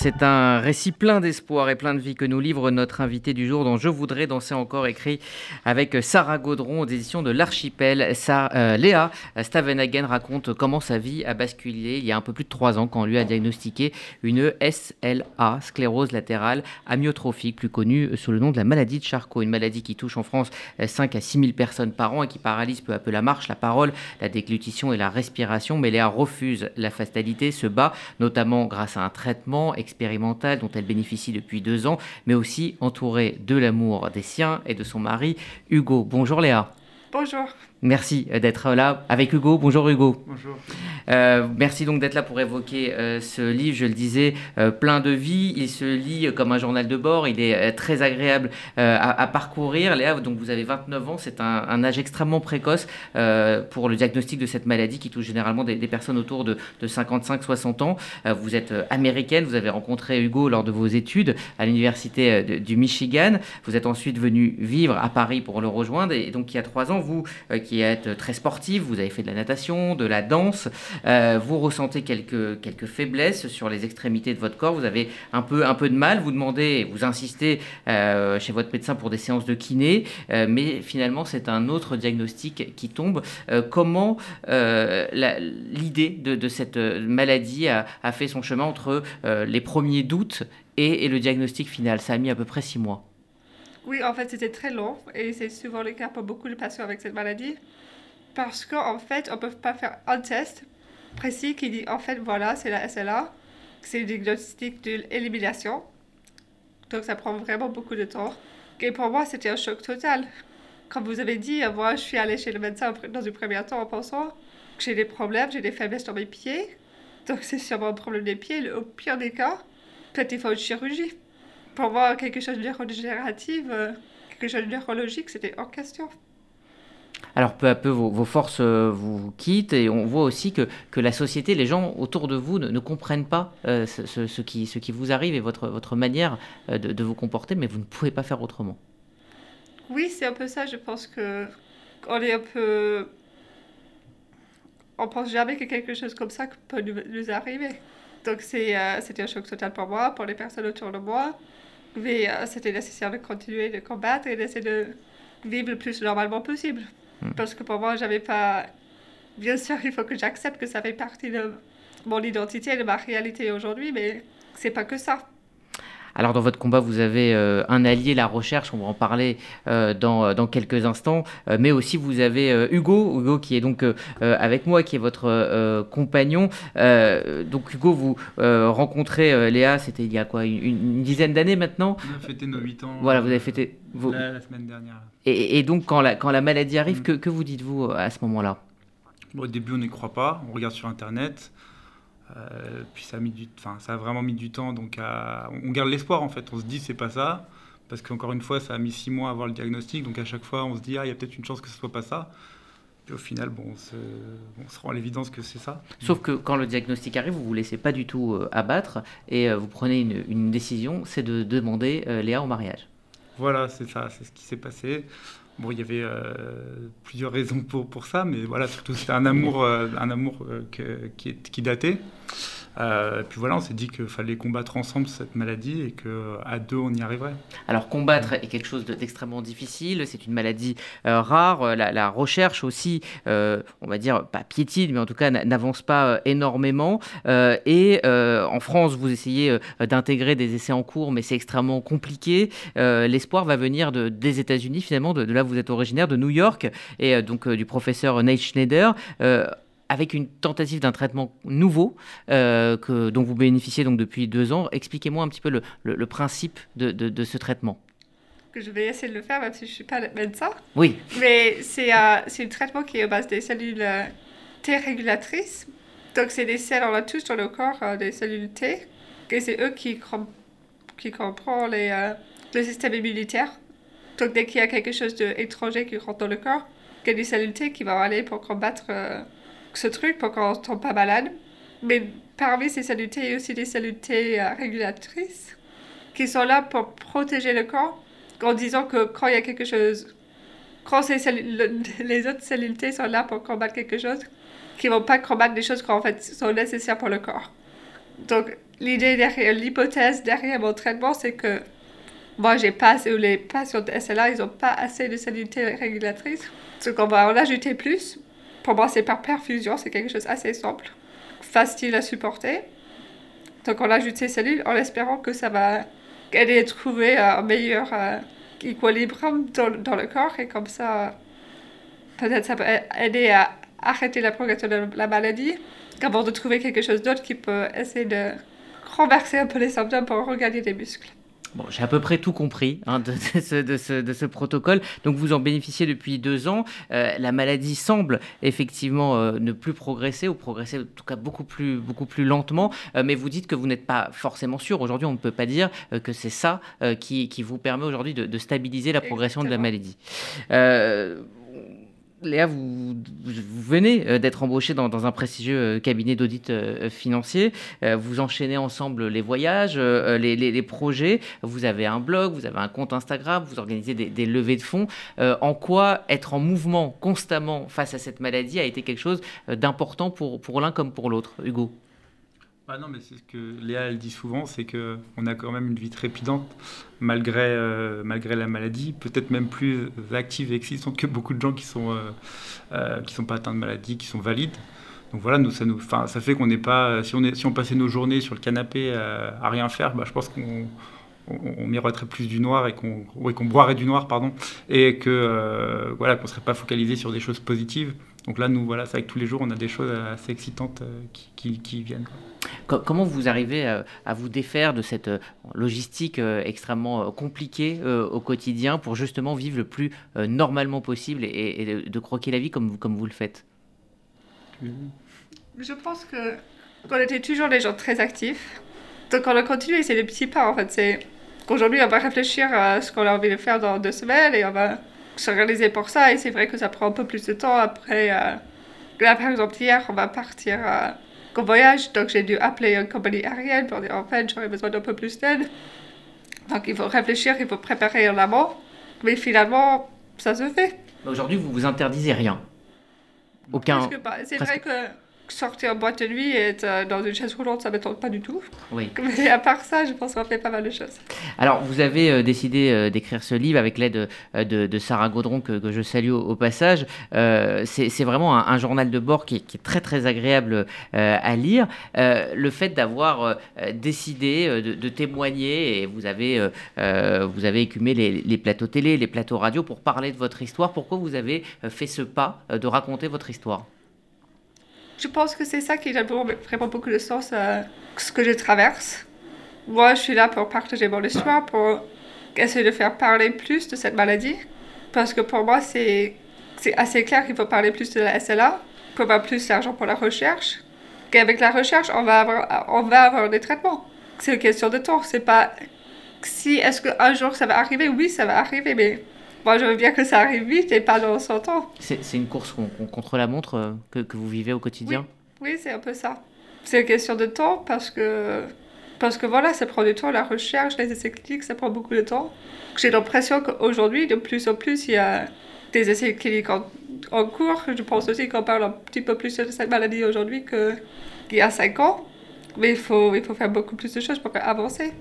C'est un récit plein d'espoir et plein de vie que nous livre notre invité du jour dans Je voudrais danser encore, écrit avec Sarah Godron aux éditions de l'Archipel. Léa Stevenhagen raconte comment sa vie a basculé il y a un peu plus de 3 ans quand on lui a diagnostiqué une SLA, sclérose latérale amyotrophique, plus connue sous le nom de la maladie de Charcot. Une maladie qui touche en France 5 à 6 000 personnes par an et qui paralyse peu à peu la marche, la parole, la déglutition et la respiration. Mais Léa refuse la fatalité, se bat notamment grâce à un traitement expérimentale dont elle bénéficie depuis 2 ans, mais aussi entourée de l'amour des siens et de son mari Hugo. Bonjour Léa. Bonjour. Merci d'être là avec Hugo. Bonjour Hugo. Bonjour. Merci donc d'être là pour évoquer ce livre, je le disais, plein de vie. Il se lit comme un journal de bord. Il est très agréable à parcourir. Léa, donc vous avez 29 ans. C'est un âge extrêmement précoce pour le diagnostic de cette maladie qui touche généralement des personnes autour de 55-60 ans. Vous êtes américaine. Vous avez rencontré Hugo lors de vos études à l'université du Michigan. Vous êtes ensuite venue vivre à Paris pour le rejoindre. Et donc il y a 3 ans, vous qui êtes très sportive, vous avez fait de la natation, de la danse, vous ressentez quelques faiblesses sur les extrémités de votre corps, vous avez un peu de mal, vous demandez, vous insistez chez votre médecin pour des séances de kiné, mais finalement c'est un autre diagnostic qui tombe. Comment l'idée de cette maladie a fait son chemin entre les premiers doutes et le diagnostic final? Ça a mis à peu près 6 mois. Oui, en fait, c'était très long et c'est souvent le cas pour beaucoup de patients avec cette maladie parce qu'en fait, on ne peut pas faire un test précis qui dit, en fait, voilà, c'est la SLA, c'est le diagnostic de l'élimination. Donc, ça prend vraiment beaucoup de temps. Et pour moi, c'était un choc total. Comme vous avez dit, moi, je suis allée chez le médecin dans un premier temps en pensant que j'ai des problèmes, j'ai des faiblesses dans mes pieds. Donc, c'est sûrement un problème des pieds. Au pire des cas, peut-être il faut une chirurgie. Pour moi, quelque chose de neurodégénératif, quelque chose de neurologique, c'était hors question. Alors, peu à peu, vos forces vous quittent et on voit aussi que la société, les gens autour de vous ne comprennent pas ce qui vous arrive et votre manière de vous comporter, mais vous ne pouvez pas faire autrement. Oui, c'est un peu ça. Je pense qu'on est un peu... On ne pense jamais que quelque chose comme ça peut nous arriver. Donc, c'était un choc total pour moi, pour les personnes autour de moi. Mais c'était nécessaire de continuer de combattre et d'essayer de vivre le plus normalement possible. Parce que pour moi, j'avais pas... Bien sûr, il faut que j'accepte que ça fait partie de mon identité et de ma réalité aujourd'hui, mais c'est pas que ça. Alors, dans votre combat, vous avez un allié, la recherche, on va en parler dans quelques instants, mais aussi vous avez Hugo qui est donc avec moi, qui est votre compagnon. Donc, Hugo, vous rencontrez Léa, c'était il y a quoi, une dizaine d'années maintenant ? On a fêté nos 8 ans. Voilà, vous avez fêté... La semaine dernière. Et donc, quand la maladie arrive, que vous dites-vous à ce moment-là ? Bon, au début, on n'y croit pas, on regarde sur Internet... puis ça a vraiment mis du temps, donc on garde l'espoir en fait, on se dit c'est pas ça, parce qu'encore une fois ça a mis 6 mois à avoir le diagnostic, donc à chaque fois on se dit il y a peut-être une chance que ce soit pas ça, puis au final on se rend à l'évidence que c'est ça. Sauf que quand le diagnostic arrive, vous vous laissez pas du tout abattre et vous prenez une décision, c'est de demander Léa en mariage. Voilà, c'est ça, c'est ce qui s'est passé. Bon, il y avait plusieurs raisons pour ça, mais voilà, surtout c'était un amour qui datait. Puis voilà, on s'est dit qu'il fallait combattre ensemble cette maladie et qu'à 2, on y arriverait. Alors, combattre est quelque chose d'extrêmement difficile. C'est une maladie rare. La recherche aussi, on va dire, pas piétine, mais en tout cas, n'avance pas énormément. En France, vous essayez d'intégrer des essais en cours, mais c'est extrêmement compliqué. L'espoir va venir des États-Unis, finalement. De là, vous êtes originaire de New York et donc du professeur Neil Schneider. Avec une tentative d'un traitement nouveau dont vous bénéficiez donc depuis 2 ans. Expliquez-moi un petit peu le principe de ce traitement. Que je vais essayer de le faire, même si je ne suis pas médecin. Oui. Mais c'est un traitement qui est à base des cellules T régulatrices. Donc, c'est des cellules, on a tous dans le corps, des cellules T. Et c'est eux qui comprennent le système immunitaire. Donc, dès qu'il y a quelque chose d'étranger qui rentre dans le corps, il y a des cellules T qui vont aller pour combattre... ce truc pour qu'on ne tombe pas malade. Mais parmi ces cellules T, il y a aussi des cellules T régulatrices qui sont là pour protéger le corps en disant que quand il y a quelque chose, quand les autres cellules T sont là pour combattre quelque chose, qu'ils ne vont pas combattre des choses qui en fait sont nécessaires pour le corps. Donc, l'idée derrière, l'hypothèse derrière mon traitement, c'est que moi, j'ai pas assez, ou les patients de SLA, ils n'ont pas assez de salinité régulatrice. Donc, on va en ajouter plus. Pour moi, c'est par perfusion, c'est quelque chose d'assez simple, facile à supporter. Donc, on ajoute ces cellules en espérant que ça va aider à trouver un meilleur équilibrium dans le corps. Et comme ça, peut-être ça peut aider à arrêter la progression de la maladie avant de trouver quelque chose d'autre qui peut essayer de renverser un peu les symptômes pour regagner des muscles. Bon, j'ai à peu près tout compris de ce protocole. Donc, vous en bénéficiez depuis 2 ans. La maladie semble effectivement ne plus progresser, ou progresser en tout cas beaucoup plus lentement. Mais vous dites que vous n'êtes pas forcément sûr. Aujourd'hui, on ne peut pas dire que c'est ça qui vous permet aujourd'hui de stabiliser la progression Exactement. De la maladie. Léa, vous venez d'être embauchée dans un prestigieux cabinet d'audit financier. Vous enchaînez ensemble les voyages, les projets. Vous avez un blog, vous avez un compte Instagram, vous organisez des levées de fonds. En quoi être en mouvement constamment face à cette maladie a été quelque chose d'important pour l'un comme pour l'autre, Hugo ? Non, mais c'est ce que Léa elle dit souvent, c'est qu'on a quand même une vie trépidante malgré la maladie, peut-être même plus active et excitante que beaucoup de gens qui sont pas atteints de maladie, qui sont valides. Donc voilà, ça fait qu'on n'est pas, si on passait nos journées sur le canapé à rien faire, je pense qu'on miroiterait plus du noir et qu'on boirait du noir, et que qu'on serait pas focalisé sur des choses positives. Donc là, nous, voilà, c'est vrai que tous les jours, on a des choses assez excitantes qui viennent. Comment vous arrivez à vous défaire de cette logistique extrêmement compliquée au quotidien pour justement vivre le plus normalement possible et de croquer la vie comme vous le faites ? Je pense qu'on était toujours des gens très actifs. Donc on a continué, c'est des petits pas en fait. C'est qu'aujourd'hui, on va réfléchir à ce qu'on a envie de faire dans 2 semaines et on va s'organiser pour ça, et c'est vrai que ça prend un peu plus de temps. Après, là par exemple hier, on va partir en voyage, donc j'ai dû appeler une compagnie aérienne pour dire en fait j'aurais besoin d'un peu plus d'aide. Donc il faut réfléchir, il faut préparer en amont, mais finalement ça se fait. Aujourd'hui, vous vous interdisez rien. Aucun. C'est vrai que sortir en boîte de nuit et être dans une chaise roulante, ça ne me tente pas du tout. Oui. Mais à part ça, je pense qu'on fait pas mal de choses. Alors, vous avez décidé d'écrire ce livre avec l'aide de Sarah Godron, que je salue au passage. C'est vraiment un journal de bord qui est très, très agréable à lire. Le fait d'avoir décidé de témoigner, et vous avez écumé les plateaux télé, les plateaux radio pour parler de votre histoire. Pourquoi vous avez fait ce pas de raconter votre histoire ? Je pense que c'est ça qui donne vraiment beaucoup de sens à ce que je traverse. Moi, je suis là pour partager mon histoire, pour essayer de faire parler plus de cette maladie. Parce que pour moi, c'est assez clair qu'il faut parler plus de la SLA, qu'on va plus d'argent pour la recherche. Qu'avec la recherche, on va avoir des traitements. C'est une question de temps. C'est pas est-ce qu'un jour ça va arriver ? Oui, ça va arriver, mais moi, je veux bien que ça arrive vite et pas dans 100 ans. C'est une course contre la montre que vous vivez au quotidien ? Oui, c'est un peu ça. C'est une question de temps parce que voilà, ça prend du temps, la recherche, les essais cliniques, ça prend beaucoup de temps. J'ai l'impression qu'aujourd'hui, de plus en plus, il y a des essais cliniques en cours. Je pense aussi qu'on parle un petit peu plus de cette maladie aujourd'hui qu'il y a 5 ans. Mais il faut faire beaucoup plus de choses pour avancer.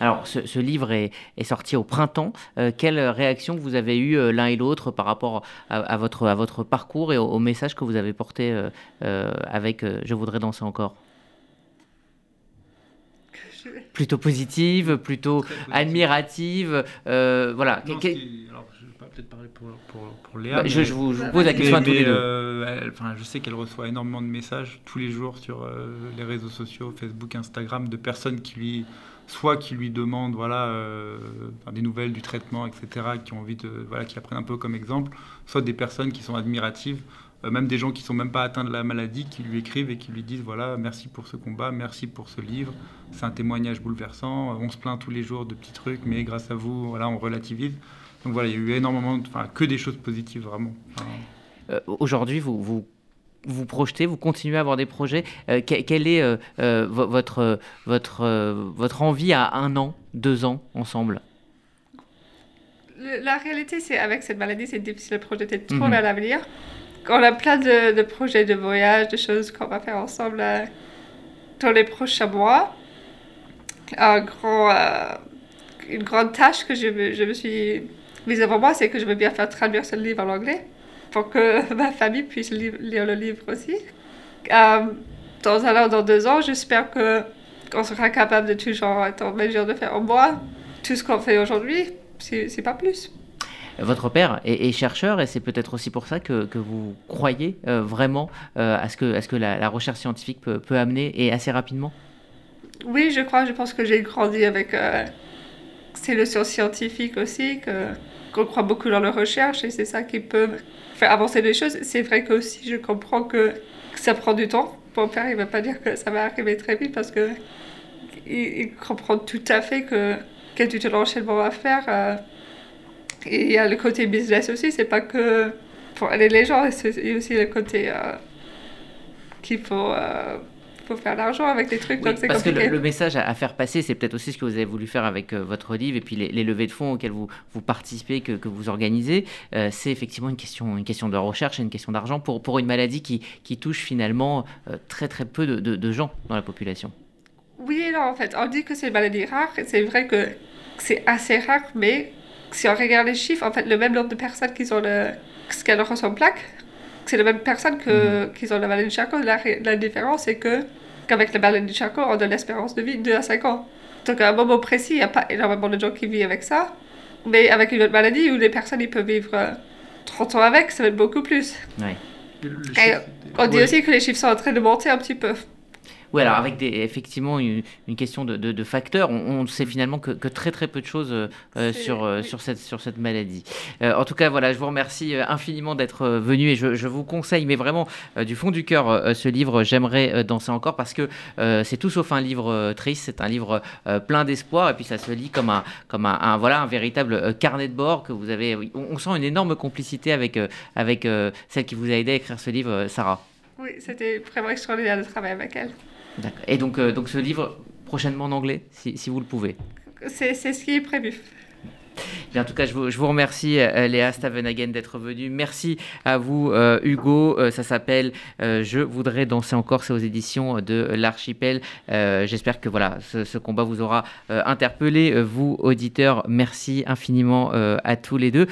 Alors, ce livre est sorti au printemps. Quelle réaction vous avez eue l'un et l'autre par rapport à votre parcours et au message que vous avez porté avec « Je voudrais danser encore » ? Plutôt positive, plutôt admirative, voilà. Non, alors, je ne vais pas peut-être parler pour Léa. Je vous pose la question à tous les deux. Je sais qu'elle reçoit énormément de messages tous les jours sur les réseaux sociaux, Facebook, Instagram, de personnes qui lui demandent des nouvelles du traitement, etc., qui ont envie qui la prennent un peu comme exemple, soit des personnes qui sont admiratives, même des gens qui ne sont même pas atteints de la maladie, qui lui écrivent et qui lui disent merci pour ce combat, merci pour ce livre, c'est un témoignage bouleversant, on se plaint tous les jours de petits trucs, mais grâce à vous, on relativise. Donc il y a eu énormément, que des choses positives, vraiment. Aujourd'hui, vous projetez, vous continuez à avoir des projets. Quelle est votre envie à 1 an, 2 ans ensemble ? La réalité, c'est avec cette maladie, c'est difficile de projeter trop à l'avenir. On a plein de projets de voyage, de choses qu'on va faire ensemble dans les prochains mois, une grande tâche que je me suis mise avant moi, c'est que je veux bien faire traduire ce livre en anglais pour que ma famille puisse lire le livre aussi. Dans un an, dans 2 ans, j'espère qu'on sera capable de toujours être en mesure de faire en moi tout ce qu'on fait aujourd'hui, c'est pas plus. Votre père est chercheur et c'est peut-être aussi pour ça que vous croyez vraiment à ce que la recherche scientifique peut amener et assez rapidement. Oui, je pense que j'ai grandi avec ces notions scientifiques aussi, qu'on croit beaucoup dans la recherche et c'est ça qui peut faire avancer les choses. C'est vrai que aussi je comprends que ça prend du temps. Mon père, il ne va pas dire que ça va arriver très vite parce qu'il comprend tout à fait qu'il y a tout un enchaînement à faire. Et il y a le côté business aussi, c'est pas que pour aller les gens, il y a aussi le côté qu'il faut faire l'argent avec des trucs, oui, donc c'est compliqué. Parce que le message à faire passer, c'est peut-être aussi ce que vous avez voulu faire avec votre livre et puis les levées de fonds auxquelles vous participez, que vous organisez, c'est effectivement une question de recherche et une question d'argent pour une maladie qui touche finalement très très peu de gens dans la population. Oui et non, en fait, on dit que c'est une maladie rare, c'est vrai que c'est assez rare, mais si on regarde les chiffres, en fait, le même nombre de personnes qui ont le sclérose en plaques, c'est la même personne qui ont la maladie de Charcot. La différence, c'est qu'avec la maladie de Charcot, on a l'espérance de vie de 2 à 5 ans. Donc, à un moment précis, il n'y a pas énormément de gens qui vivent avec ça. Mais avec une autre maladie où les personnes ils peuvent vivre 30 ans avec, ça va être beaucoup plus. Oui. Et on dit aussi que les chiffres sont en train de monter un petit peu. Oui, alors avec effectivement une question de facteurs, on sait finalement que très très peu de choses sur cette maladie. En tout cas, voilà, je vous remercie infiniment d'être venu et je vous conseille, mais vraiment du fond du cœur, ce livre « J'aimerais danser encore » parce que c'est tout sauf un livre triste, c'est un livre plein d'espoir et puis ça se lit comme un véritable carnet de bord que vous avez. On sent une énorme complicité avec celle qui vous a aidé à écrire ce livre, Sarah. Oui, c'était vraiment extraordinaire de travailler avec elle. D'accord. Et donc ce livre, prochainement en anglais, si vous le pouvez. C'est ce qui est prévu. Bien, en tout cas, je vous remercie, Léa Stevenhagen, d'être venue. Merci à vous, Hugo. Ça s'appelle Je voudrais danser encore. C'est aux éditions de l'Archipel. J'espère que voilà, ce combat vous aura interpellé, vous, auditeurs. Merci infiniment à tous les deux.